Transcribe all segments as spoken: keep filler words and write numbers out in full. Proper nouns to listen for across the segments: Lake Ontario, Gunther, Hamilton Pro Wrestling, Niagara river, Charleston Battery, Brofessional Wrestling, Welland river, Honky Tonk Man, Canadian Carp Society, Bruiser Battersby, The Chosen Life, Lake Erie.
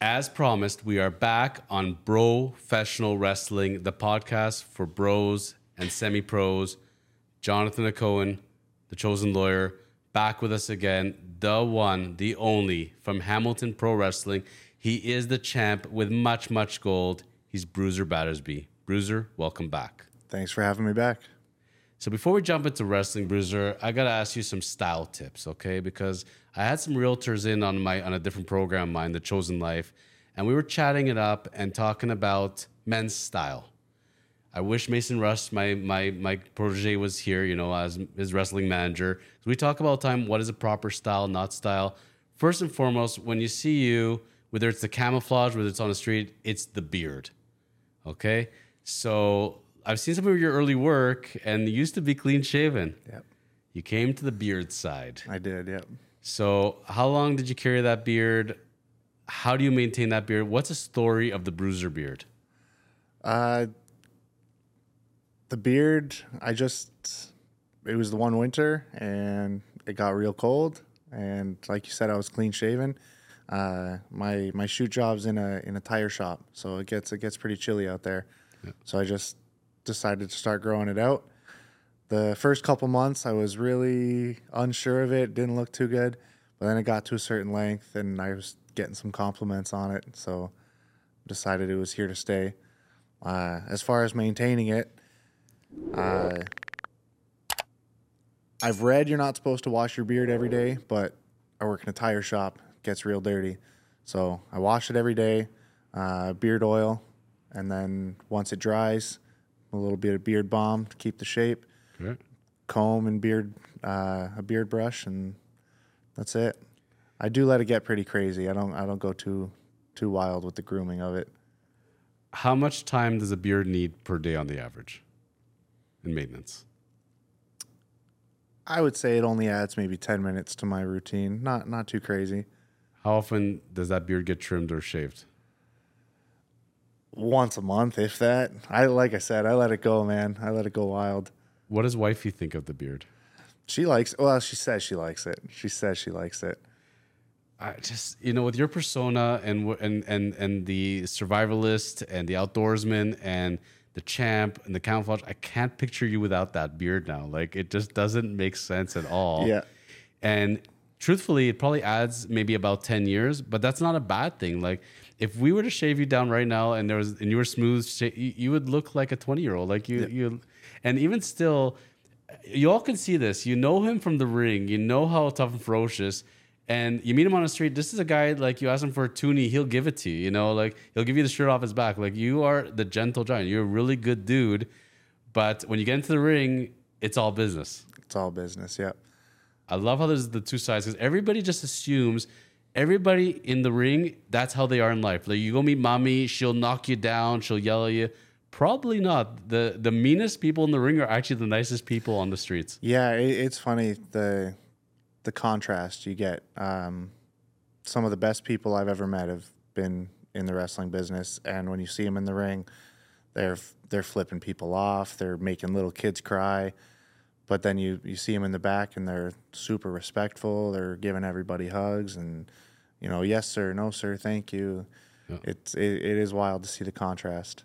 As promised, we are back on Brofessional Wrestling, the podcast for bros and semi-pros. Jonathan O'Cohen, the chosen lawyer, back with us again. The one, the only, from Hamilton Pro Wrestling. He is the champ with much, much gold. He's Bruiser Battersby. Bruiser, welcome back. Thanks for having me back. So before we jump into wrestling, Bruiser, I got to ask you some style tips, okay? Because I had some realtors in on my on a different program of mine, The Chosen Life, and we were chatting it up and talking about men's style. I wish Mason Russ, my my my protege, was here, you know, as his wrestling manager. We talk about all the time, what is a proper style, not style. First and foremost, when you see you, whether it's the camouflage, whether it's on the street, it's the beard, okay? So I've seen some of your early work, and you used to be clean-shaven. Yep. You came to the beard side. I did, yep. So how long did you carry that beard? How do you maintain that beard? What's a story of the Bruiser beard? Uh, the beard, I just, it was the one winter, and it got real cold. And like you said, I was clean-shaven. Uh, my my shoot job's in a in a tire shop, so it gets it gets pretty chilly out there. Yep. So I just decided to start growing it out. The first couple months I was really unsure of it, didn't look too good, but then it got to a certain length and I was getting some compliments on it, so decided it was here to stay. Uh, as far as maintaining it, uh, I've read you're not supposed to wash your beard every day, but I work in a tire shop, it gets real dirty, so I wash it every day, uh, beard oil, and then once it dries, a little bit of beard balm to keep the shape, right. Comb and beard, uh, a beard brush, and that's it. I do let it get pretty crazy. I don't, I don't go too, too wild with the grooming of it. How much time does a beard need per day on the average in maintenance? I would say it only adds maybe ten minutes to my routine. Not, not too crazy. How often does that beard get trimmed or shaved? Once a month, if that. I like I said, I let it go, man. I let it go wild. What does wifey think of the beard? She likes. Well, she says she likes it. She says she likes it. I just, you know, with your persona and and and and the survivalist and the outdoorsman and the champ and the camouflage, I can't picture you without that beard now. Like it just doesn't make sense at all. Yeah. And truthfully, it probably adds maybe about ten years, but that's not a bad thing. Like, if we were to shave you down right now and there was and you were smooth, sh- you would look like a twenty-year-old. Like you, yeah. you, and even still, you all can see this. You know him from the ring. You know how tough and ferocious. And you meet him on the street. This is a guy, like, you ask him for a toonie, he'll give it to you. You know, like, he'll give you the shirt off his back. Like, you are the gentle giant. You're a really good dude. But when you get into the ring, it's all business. It's all business, yeah. I love how there's the two sides, because everybody just assumes everybody in the ring, that's how they are in life. Like, you go meet mommy, she'll knock you down, she'll yell at you. Probably not. The the meanest people in the ring are actually the nicest people on the streets. Yeah, it, it's funny, the the contrast you get. Um, some of the best people I've ever met have been in the wrestling business, and when you see them in the ring, they're they're flipping people off, they're making little kids cry. But then you, you see them in the back, and they're super respectful. They're giving everybody hugs and, you know, yes, sir, no, sir, thank you. Yeah. It's, it, it is wild to see the contrast.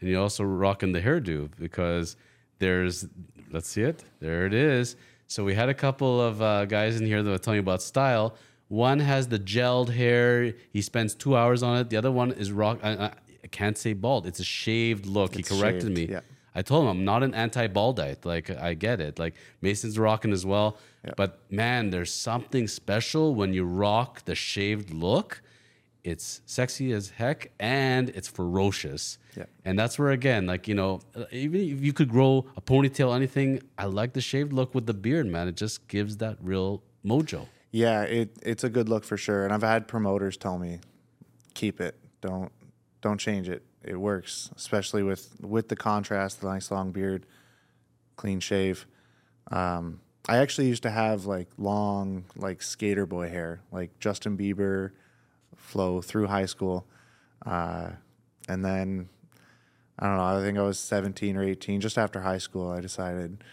And you also rocking the hairdo, because there's, let's see it. There it is. So we had a couple of uh, guys in here that were telling you about style. One has the gelled hair. He spends two hours on it. The other one is rock. I, I can't say bald. It's a shaved look. It's he corrected shaved, me. Yeah. I told him I'm not an anti-baldite. Like, I get it. Like, Mason's rocking as well. Yep. But, man, there's something special when you rock the shaved look. It's sexy as heck, and it's ferocious. Yep. And that's where, again, like, you know, even if you could grow a ponytail, anything, I like the shaved look with the beard, man. It just gives that real mojo. Yeah, it it's a good look for sure. And I've had promoters tell me, keep it. Don't don't change it. It works, especially with, with the contrast, the nice long beard, clean shave. Um, I actually used to have like long, like skater boy hair, like Justin Bieber flow through high school. Uh, and then, I don't know, I think I was seventeen or eighteen, just after high school, I decided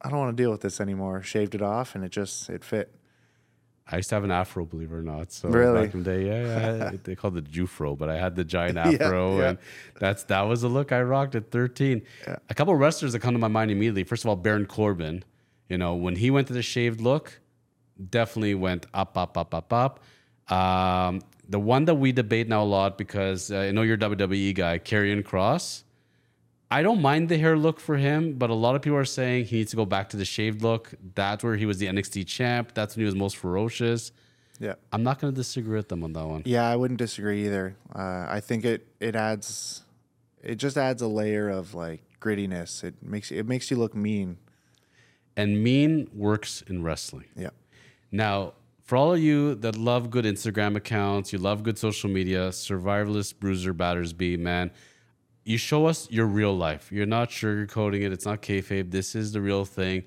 I don't want to deal with this anymore. Shaved it off and it just, it fit. I used to have an afro, believe it or not. So really? Back in the day, yeah, yeah. They called it Jufro, but I had the giant afro, yeah, yeah. and that's that was the look I rocked at thirteen. Yeah. A couple of wrestlers that come to my mind immediately. First of all, Baron Corbin. You know, when he went to the shaved look, definitely went up, up, up, up, up. Um, the one that we debate now a lot because uh, I know you're a W W E guy, Karrion Kross. I don't mind the hair look for him, but a lot of people are saying he needs to go back to the shaved look. That's where he was the N X T champ. That's when he was most ferocious. Yeah. I'm not going to disagree with them on that one. Yeah, I wouldn't disagree either. Uh, I think it it adds, it just adds a layer of like grittiness. It makes it makes you look mean. And mean works in wrestling. Yeah. Now, for all of you that love good Instagram accounts, you love good social media, Survivalist Bruiser Battersby, man, you show us your real life. You're not sugarcoating it. It's not kayfabe. This is the real thing.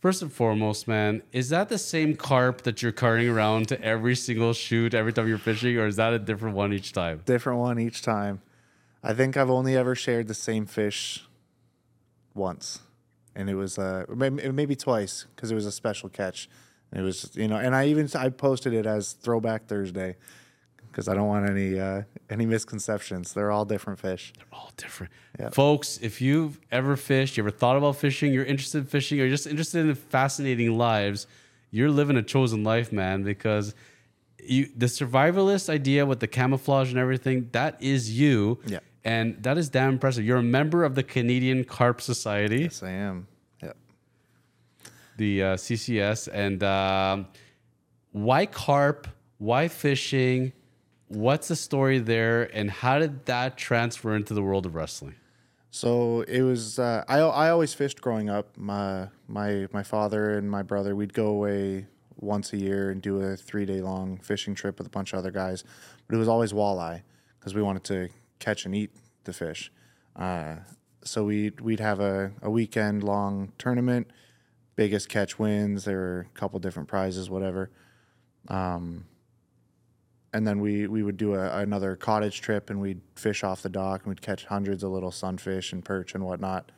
First and foremost, man, is that the same carp that you're carrying around to every single shoot every time you're fishing, or is that a different one each time? Different one each time. I think I've only ever shared the same fish once, and it was uh, maybe twice because it was a special catch. It was, you know, and I even I posted it as Throwback Thursday. Because I don't want any uh, any misconceptions. They're all different fish. They're all different. Yep. Folks, if you've ever fished, you ever thought about fishing, you're interested in fishing, or you're just interested in fascinating lives, you're living a chosen life, man, because you the survivalist idea with the camouflage and everything, that is you. Yeah. And that is damn impressive. You're a member of the Canadian Carp Society. Yes, I am. Yep. The uh, C C S. And um, why carp? Why fishing? What's the story there, and how did that transfer into the world of wrestling? So it was. Uh, I I always fished growing up. My my my father and my brother, we'd go away once a year and do a three day long fishing trip with a bunch of other guys. But it was always walleye because we wanted to catch and eat the fish. Uh, so we we'd have a, a weekend long tournament. Biggest catch wins. There were a couple different prizes, whatever. Um. And then we, we would do a, another cottage trip, and we'd fish off the dock, and we'd catch hundreds of little sunfish and perch and whatnot.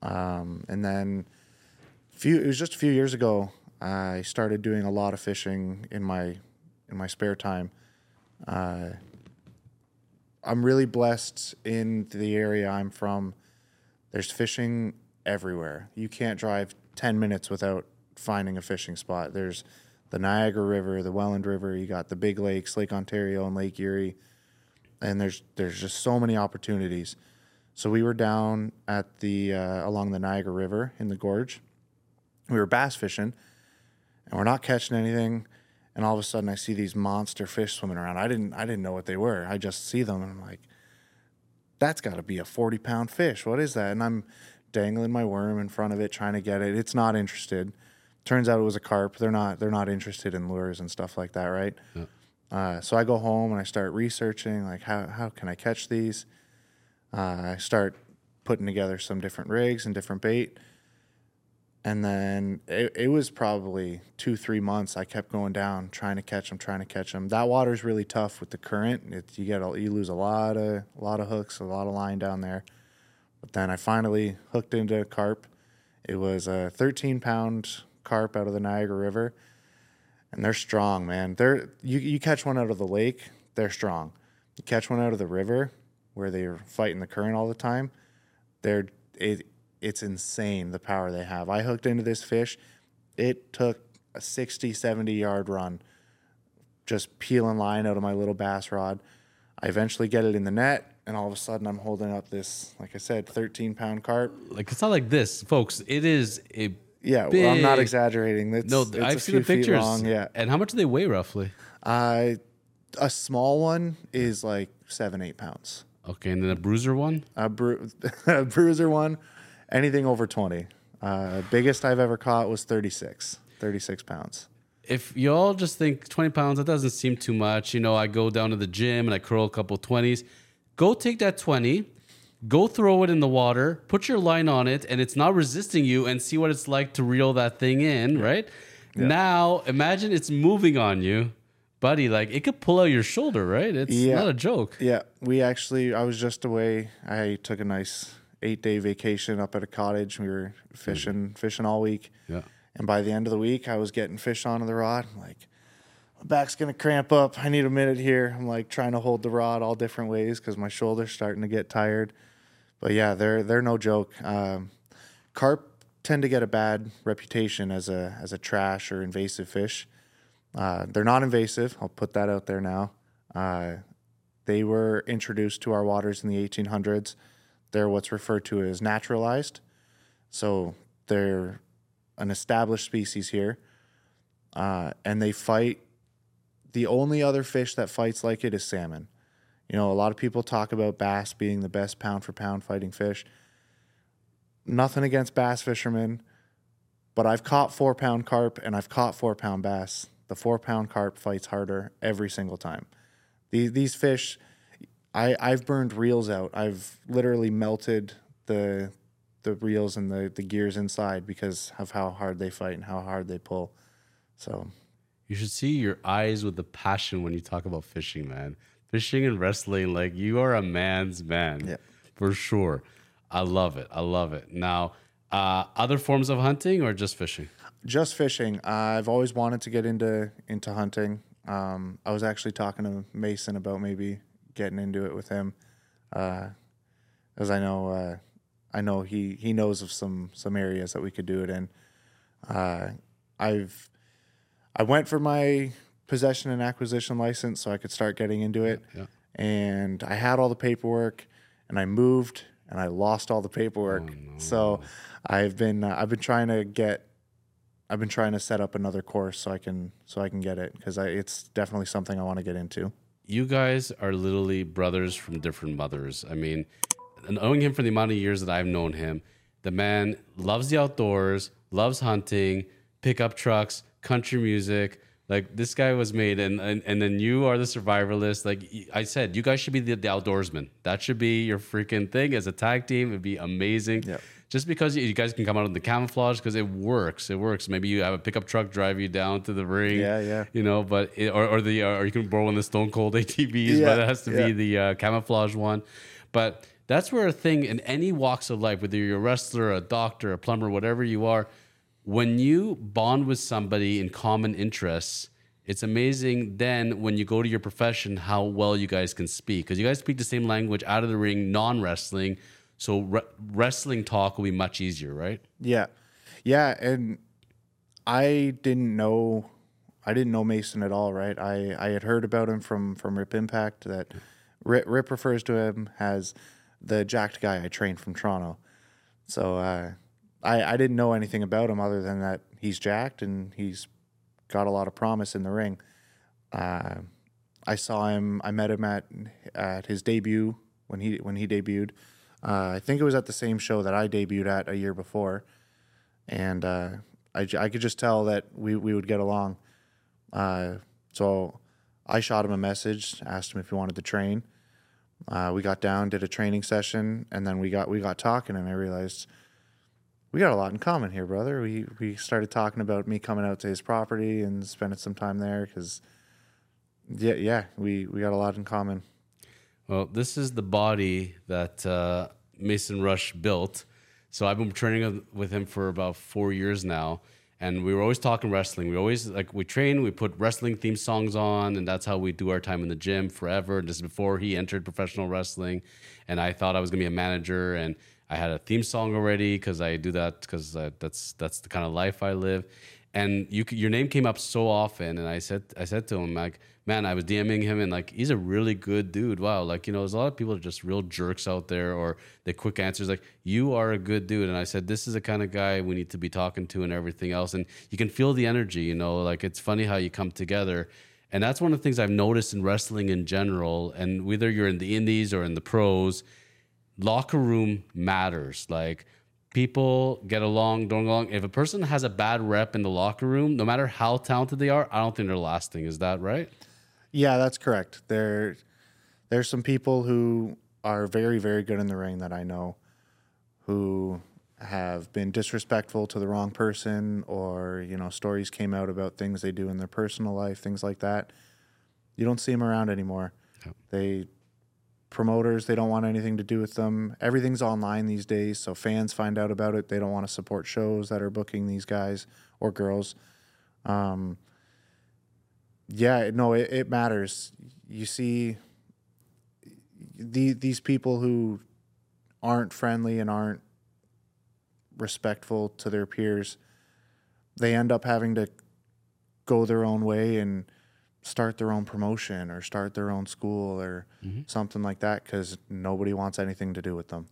Um, and then few it was just a few years ago, I started doing a lot of fishing in my in my spare time. Uh, I'm really blessed in the area I'm from. There's fishing everywhere. You can't drive ten minutes without finding a fishing spot. There's the Niagara River, the Welland River, you got the big lakes, Lake Ontario and Lake Erie. And there's there's just so many opportunities. So we were down at the uh, along the Niagara River in the gorge. We were bass fishing, and we're not catching anything. And all of a sudden, I see these monster fish swimming around. I didn't I didn't know what they were. I just see them, and I'm like, that's got to be a forty-pound fish. What is that? And I'm dangling my worm in front of it, trying to get it. It's not interested. Turns out it was a carp. They're not they're not interested in lures and stuff like that, right? Yeah. Uh, so I go home and I start researching, like, how, how can I catch these? Uh, I start putting together some different rigs and different bait. And then it, it was probably two, three months. I kept going down, trying to catch them, trying to catch them. That water's really tough with the current. It, you get you lose a lot of a lot of hooks, a lot of line down there. But then I finally hooked into a carp. It was a thirteen-pound carp out of the Niagara River, and they're strong, man. They're you, you catch one out of the lake, they're strong. You catch one out of the river where they're fighting the current all the time, they're it, it's insane the power they have. I hooked into this fish. It took a sixty, seventy yard run, just peeling line out of my little bass rod. I eventually get it in the net, and all of a sudden I'm holding up this, like I said, thirteen pound carp. Like, it's not like this, folks. It is a Yeah, big. Well, I'm not exaggerating. It's, no, it's I've seen the pictures. Long, yeah. And how much do they weigh roughly? Uh, a small one is like seven, eight pounds. Okay, and then a bruiser one? A, bru- a bruiser one, anything over twenty. Uh, biggest I've ever caught was thirty-six, thirty-six pounds. If y'all just think twenty pounds, that doesn't seem too much. You know, I go down to the gym and I curl a couple twenties. Go take that twenty. Go throw it in the water, put your line on it, and it's not resisting you, and see what it's like to reel that thing in, right? Yeah. Now, imagine it's moving on you. Buddy, like, it could pull out your shoulder, right? It's yeah. not a joke. Yeah, we actually, I was just away. I took a nice eight-day vacation up at a cottage. We were fishing, mm-hmm. fishing all week. Yeah. And by the end of the week, I was getting fish onto the rod. I'm like, my back's going to cramp up. I need a minute here. I'm like trying to hold the rod all different ways because my shoulder's starting to get tired. But yeah, they're they're no joke. Um, carp tend to get a bad reputation as a as a trash or invasive fish. Uh, they're not invasive. I'll put that out there now. Uh, they were introduced to our waters in the eighteen hundreds. They're what's referred to as naturalized. So they're an established species here. Uh, and they fight. The only other fish that fights like it is salmon. You know, a lot of people talk about bass being the best pound for pound fighting fish. Nothing against bass fishermen, but I've caught four pound carp and I've caught four pound bass. The four pound carp fights harder every single time. These, these fish, I, I've burned reels out. I've literally melted the the reels and the, the gears inside because of how hard they fight and how hard they pull. So you should see your eyes with the passion when you talk about fishing, man. Fishing and wrestling, like, you are a man's man, yeah, for sure. I love it. I love it. Now, uh, other forms of hunting or just fishing? Just fishing. Uh, I've always wanted to get into into hunting. Um, I was actually talking to Mason about maybe getting into it with him, uh, as I know, uh, I know he he knows of some some areas that we could do it in. Uh, I've I went for my possession and acquisition license so I could start getting into it. Yeah. And I had all the paperwork and I moved and I lost all the paperwork. Oh, no. So I've been, uh, I've been trying to get, I've been trying to set up another course so I can, so I can get it. Cause I, it's definitely something I want to get into. You guys are literally brothers from different mothers. I mean, knowing him for the amount of years that I've known him, the man loves the outdoors, loves hunting, pickup trucks, country music. Like, this guy was made, and, and and then you are the survivalist. Like I said, you guys should be the, the outdoorsmen. That should be your freaking thing as a tag team. It'd be amazing. Yep. Just because you guys can come out in the camouflage, because it works. It works. Maybe you have a pickup truck drive you down to the ring. Yeah, yeah. You know, but it, or or the or you can borrow one of the Stone Cold A T Vs, yeah, but it has to yeah. be the uh, camouflage one. But that's where a thing in any walks of life, whether you're a wrestler, a doctor, a plumber, whatever you are. When you bond with somebody in common interests, it's amazing then when you go to your profession how well you guys can speak. Because you guys speak the same language out of the ring, non-wrestling. So re- wrestling talk will be much easier, right? Yeah. Yeah, and I didn't know I didn't know Mason at all, right? I, I had heard about him from, from Rip Impact. That Rip, Rip refers to him as the jacked guy I trained from Toronto. So... Uh, I, I didn't know anything about him other than that he's jacked and he's got a lot of promise in the ring. Uh, I saw him. I met him at at his debut when he when he debuted. Uh, I think it was at the same show that I debuted at a year before, and uh, I I could just tell that we, we would get along. Uh, so I shot him a message, asked him if he wanted to train. Uh, we got down, did a training session, and then we got we got talking, and I realized, we got a lot in common here, brother. We we started talking about me coming out to his property and spending some time there because, yeah, yeah, we, we got a lot in common. Well, this is the body that uh, Mason Rush built. So I've been training with him for about four years now, and we were always talking wrestling. We always, like, we train, we put wrestling theme songs on, and that's how we do our time in the gym forever. This is before he entered professional wrestling, and I thought I was going to be a manager, and I had a theme song already because I do that because that's that's the kind of life I live. And you, your name came up so often, and I said I said to him, like, man, I was DMing him, and like, he's a really good dude. Wow, like, you know, there's a lot of people that are just real jerks out there, or the quick answers. Like, you are a good dude, and I said, this is the kind of guy we need to be talking to and everything else. And you can feel the energy, you know, like, it's funny how you come together. And that's one of the things I've noticed in wrestling in general, and whether you're in the indies or in the pros. Locker room matters. Like, people get along, don't go along. If a person has a bad rep in the locker room, no matter how talented they are, I don't think they're lasting. Is that right? Yeah, that's correct. There, there's some people who are very, very good in the ring that I know who have been disrespectful to the wrong person, or, you know, stories came out about things they do in their personal life, things like that. You don't see them around anymore. Yep. They... Promoters, they don't want anything to do with them. Everything's online these days, so fans find out about it. They don't want to support shows that are booking these guys or girls. Um, yeah, no, it, it matters. You see the, these people who aren't friendly and aren't respectful to their peers, they end up having to go their own way and start their own promotion or start their own school or mm-hmm. something like that, because nobody wants anything to do with them.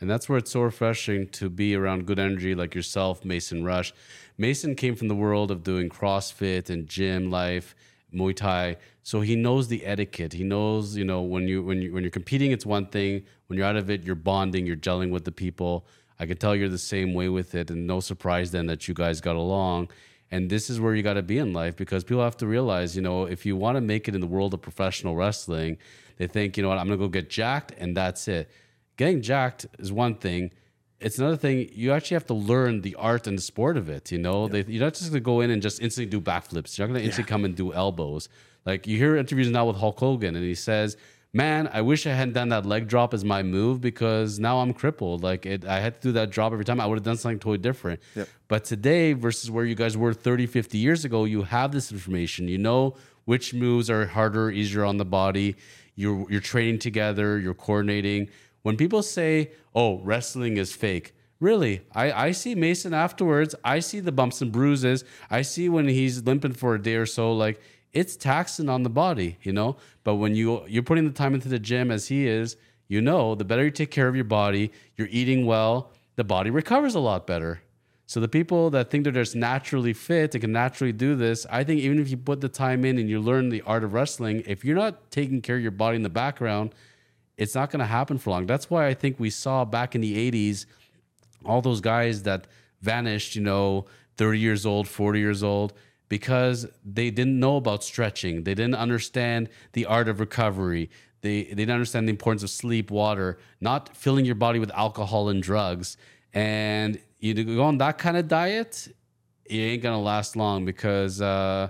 And that's where it's so refreshing to be around good energy like yourself, Mason Rush. Mason came from the world of doing CrossFit and gym life, Muay Thai, so he knows the etiquette. He knows, you know, when you when you when you're competing, it's one thing. When you're out of it, you're bonding, you're gelling with the people. I could tell you're the same way with it, and no surprise then that you guys got along. And this is where you got to be in life, because people have to realize, you know, if you want to make it in the world of professional wrestling, they think, you know what, I'm going to go get jacked and that's it. Getting jacked is one thing. It's another thing. You actually have to learn the art and the sport of it. You know, yeah. they, you're not just going to go in and just instantly do backflips. You're not going to instantly yeah. come and do elbows. Like, you hear interviews now with Hulk Hogan and he says, man, I wish I hadn't done that leg drop as my move, because now I'm crippled. Like, it, I had to do that drop every time. I would have done something totally different. Yep. But today versus where you guys were thirty, fifty years ago, you have this information. You know which moves are harder, easier on the body. You're, you're training together. You're coordinating. When people say, oh, wrestling is fake. Really, I, I see Mason afterwards. I see the bumps and bruises. I see when he's limping for a day or so, like, it's taxing on the body, you know, but when you, you're putting the time into the gym as he is, you know, the better you take care of your body, you're eating well, the body recovers a lot better. So the people that think they're just naturally fit and can naturally do this, I think even if you put the time in and you learn the art of wrestling, if you're not taking care of your body in the background, it's not going to happen for long. That's why I think we saw back in the eighties, all those guys that vanished, you know, thirty years old, forty years old, because they didn't know about stretching. They didn't understand the art of recovery. They, they didn't understand the importance of sleep, water, not filling your body with alcohol and drugs. And you go on that kind of diet, it ain't going to last long, because uh,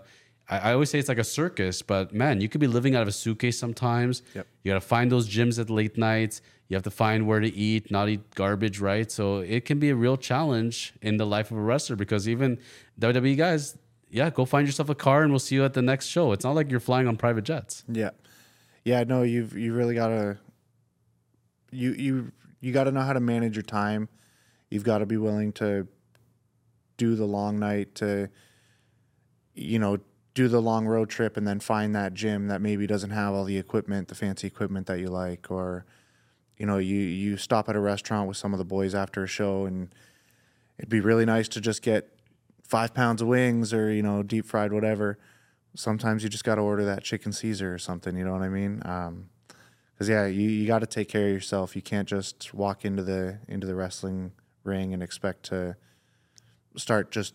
I, I always say it's like a circus, but man, you could be living out of a suitcase sometimes. Yep. You got to find those gyms at late nights. You have to find where to eat, not eat garbage, right? So it can be a real challenge in the life of a wrestler, because even W W E guys, yeah, go find yourself a car and we'll see you at the next show. It's not like you're flying on private jets. Yeah. Yeah, no, you've you really got to you you you got to know how to manage your time. You've got to be willing to do the long night, to you know, do the long road trip and then find that gym that maybe doesn't have all the equipment, the fancy equipment that you like, or you know, you you stop at a restaurant with some of the boys after a show and it'd be really nice to just get five pounds of wings or, you know, deep fried, whatever. Sometimes you just got to order that chicken Caesar or something. You know what I mean? Um, cause yeah, you, you got to take care of yourself. You can't just walk into the, into the wrestling ring and expect to start just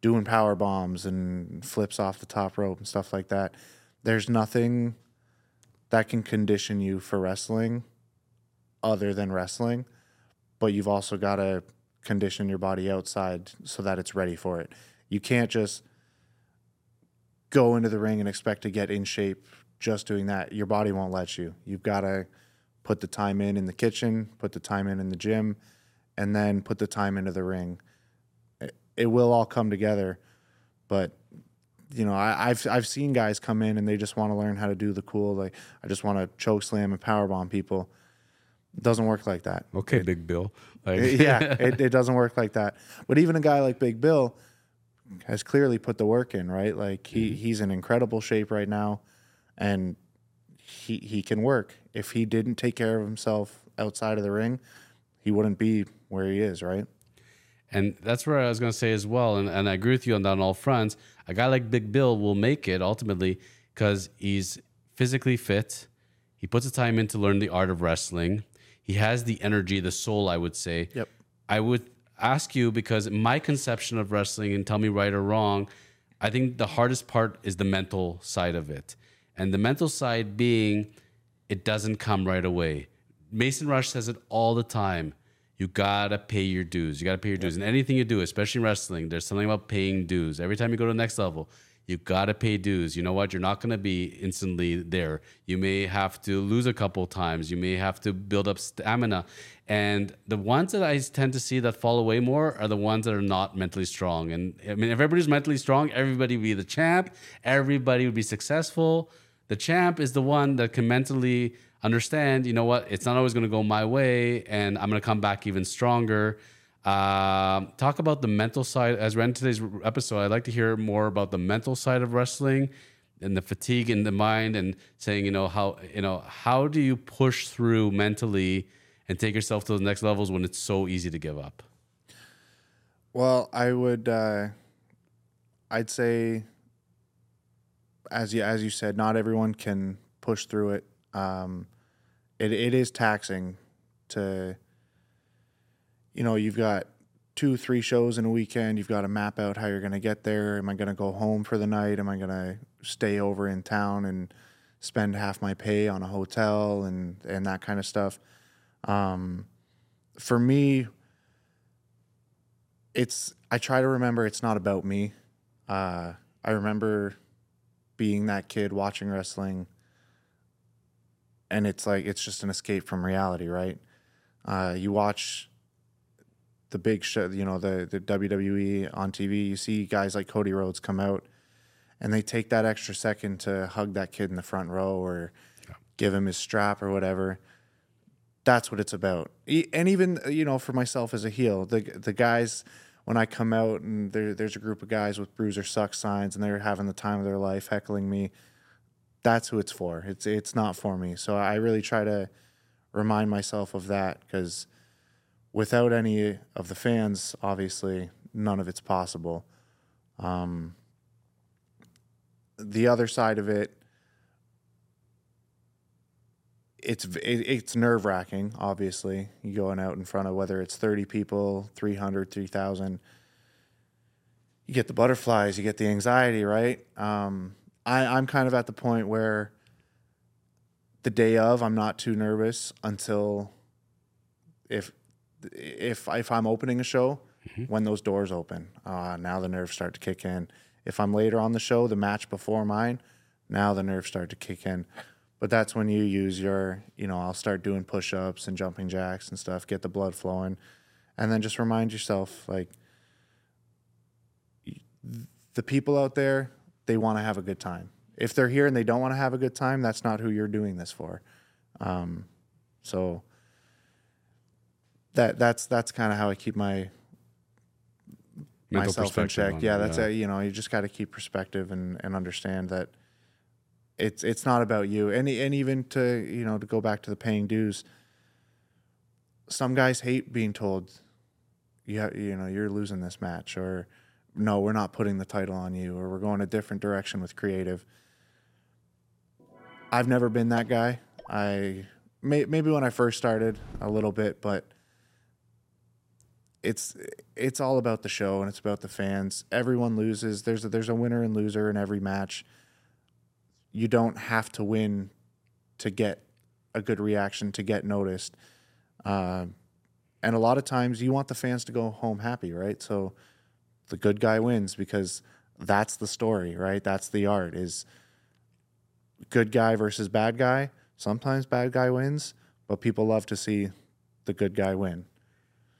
doing power bombs and flips off the top rope and stuff like that. There's nothing that can condition you for wrestling other than wrestling, but you've also got to condition your body outside so that it's ready for it. You can't just go into the ring and expect to get in shape just doing that. Your body won't let you. You've got to put the time in in the kitchen, put the time in in the gym, and then put the time into the ring. It, it will all come together. But, you know, I, I've I've seen guys come in and they just want to learn how to do the cool, like, I just want to choke slam and powerbomb people. Doesn't work like that. Okay, it, Big Bill. Like. yeah, it, it doesn't work like that. But even a guy like Big Bill has clearly put the work in, right? Like, he, mm-hmm. he's in incredible shape right now, and he he can work. If he didn't take care of himself outside of the ring, he wouldn't be where he is, right? And that's where I was going to say as well, and, and I agree with you on that on all fronts. A guy like Big Bill will make it ultimately because he's physically fit. He puts the time in to learn the art of wrestling. He has the energy, the soul, I would say. Yep. I would ask you, because my conception of wrestling, and tell me right or wrong, I think the hardest part is the mental side of it. And the mental side being, it doesn't come right away. Mason Rush says it all the time. You got to pay your dues. You got to pay your dues. Yep. And anything you do, especially wrestling, there's something about paying dues. Every time you go to the next level, You got to pay dues. You know what? You're not going to be instantly there. You may have to lose a couple times. You may have to build up stamina. And the ones that I tend to see that fall away more are the ones that are not mentally strong. And I mean, if everybody's mentally strong, everybody would be the champ. Everybody would be successful. The champ is the one that can mentally understand, you know what? It's not always going to go my way, and I'm going to come back even stronger. Uh, talk about the mental side. As we're in today's episode, I'd like to hear more about the mental side of wrestling and the fatigue in the mind, and saying, you know, how, you know, how do you push through mentally and take yourself to the next levels when it's so easy to give up? Well, I would, uh, I'd say, as you, as you said, not everyone can push through it. Um, it, it is taxing to, you know, you've got two, three shows in a weekend. You've got to map out how you're going to get there. Am I going to go home for the night? Am I going to stay over in town and spend half my pay on a hotel and, and that kind of stuff? Um, for me, it's, I try to remember it's not about me. Uh, I remember being that kid watching wrestling, and it's like, it's just an escape from reality, right? Uh, you watch the big show, you know, the, the W W E on T V, you see guys like Cody Rhodes come out, and they take that extra second to hug that kid in the front row or yeah. give him his strap or whatever. That's what it's about. And even, you know, for myself as a heel, the the guys, when I come out and there, there's a group of guys with Bruiser Suck signs and they're having the time of their life heckling me, that's who it's for. It's, it's not for me. So I really try to remind myself of that, because without any of the fans, obviously, none of it's possible. Um, the other side of it, it's it, it's nerve-wracking, obviously. You're going out in front of, whether it's thirty people, three hundred, three thousand. You get the butterflies, you get the anxiety, right? Um, I, I'm kind of at the point where the day of, I'm not too nervous until if... If if I'm opening a show, mm-hmm. when those doors open, uh, now the nerves start to kick in. If I'm later on the show, the match before mine, now the nerves start to kick in. But that's when you use your, you know, I'll start doing push-ups and jumping jacks and stuff, get the blood flowing, and then just remind yourself, like, the people out there, they want to have a good time. If they're here and they don't want to have a good time, that's not who you're doing this for. Um, so... That that's that's kind of how I keep my Mental myself in check. Yeah, that's yeah. A, you know, you just got to keep perspective and, and understand that it's it's not about you. And and even to, you know, to go back to the paying dues. Some guys hate being told, you have, you know, you're losing this match, or no, we're not putting the title on you, or we're going a different direction with creative. I've never been that guy. I may, maybe when I first started a little bit, but It's it's all about the show, and it's about the fans. Everyone loses. There's a, there's a winner and loser in every match. You don't have to win to get a good reaction, to get noticed. Uh, and a lot of times you want the fans to go home happy, right? So the good guy wins, because that's the story, right? That's the art, is good guy versus bad guy. Sometimes bad guy wins, but people love to see the good guy win.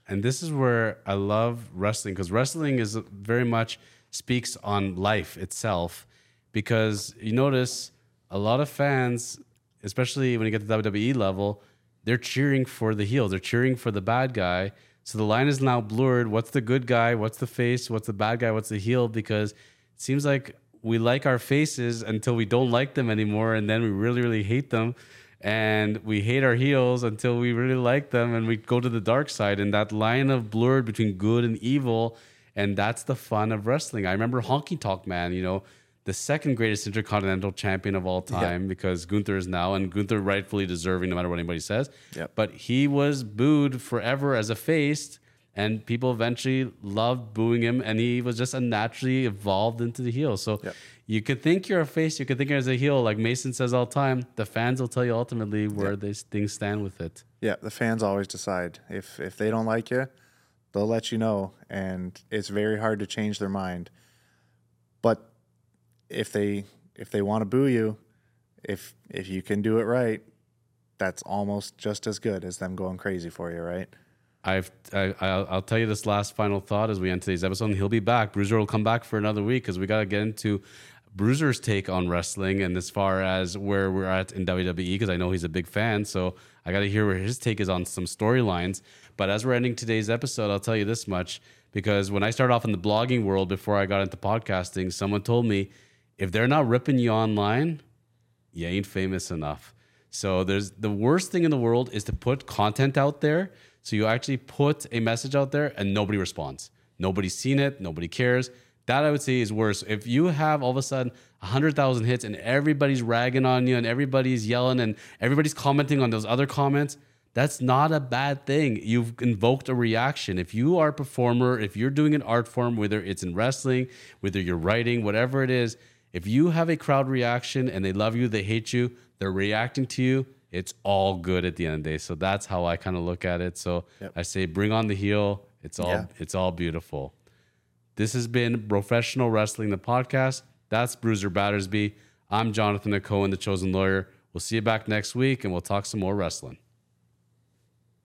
And this is where I love wrestling, because wrestling is very much speaks on life itself, because you notice a lot of fans, especially when you get to the W W E level, they're cheering for the heel. They're cheering for the bad guy. So the line is now blurred. What's the good guy? What's the face? What's the bad guy? What's the heel? Because it seems like we like our faces until we don't like them anymore, and then we really, really hate them. And we hate our heels until we really like them, and we go to the dark side. And that line of blurred between good and evil, and that's the fun of wrestling. I remember Honky Tonk Man, you know, the second greatest intercontinental champion of all time, yep. because Gunther is now, and Gunther rightfully deserving no matter what anybody says. Yep. But he was booed forever as a face, and people eventually loved booing him, and he was just unnaturally evolved into the heel. So. Yep. You could think you're a face, you could think you're as a heel. Like Mason says all the time, the fans will tell you ultimately where yeah. these things stand with it. Yeah, the fans always decide. If if they don't like you, they'll let you know, and it's very hard to change their mind. But if they if they want to boo you, if if you can do it right, that's almost just as good as them going crazy for you, right? I've, I, I'll, I'll tell you this last final thought as we end today's episode, and he'll be back. Bruiser will come back for another week because we got to get into Bruiser's take on wrestling and as far as where we're at in W W E, because I know he's a big fan, so I got to hear where his take is on some storylines. But as we're ending today's episode, I'll tell you this much, because when I started off in the blogging world before I got into podcasting, someone told me, if they're not ripping you online, you ain't famous enough. So there's the worst thing in the world is to put content out there. So you actually put a message out there and nobody responds. Nobody's seen it. Nobody cares. That I would say is worse. If you have all of a sudden one hundred thousand hits and everybody's ragging on you and everybody's yelling and everybody's commenting on those other comments, that's not a bad thing. You've invoked a reaction. If you are a performer, if you're doing an art form, whether it's in wrestling, whether you're writing, whatever it is, if you have a crowd reaction and they love you, they hate you, they're reacting to you, it's all good at the end of the day. So that's how I kind of look at it. So yep. I say, bring on the heel. It's all, yeah. it's all beautiful. This has been Professional Wrestling, the podcast. That's Bruiser Battersby. I'm Jonathan Cohen, the Chosen Lawyer. We'll see you back next week and we'll talk some more wrestling.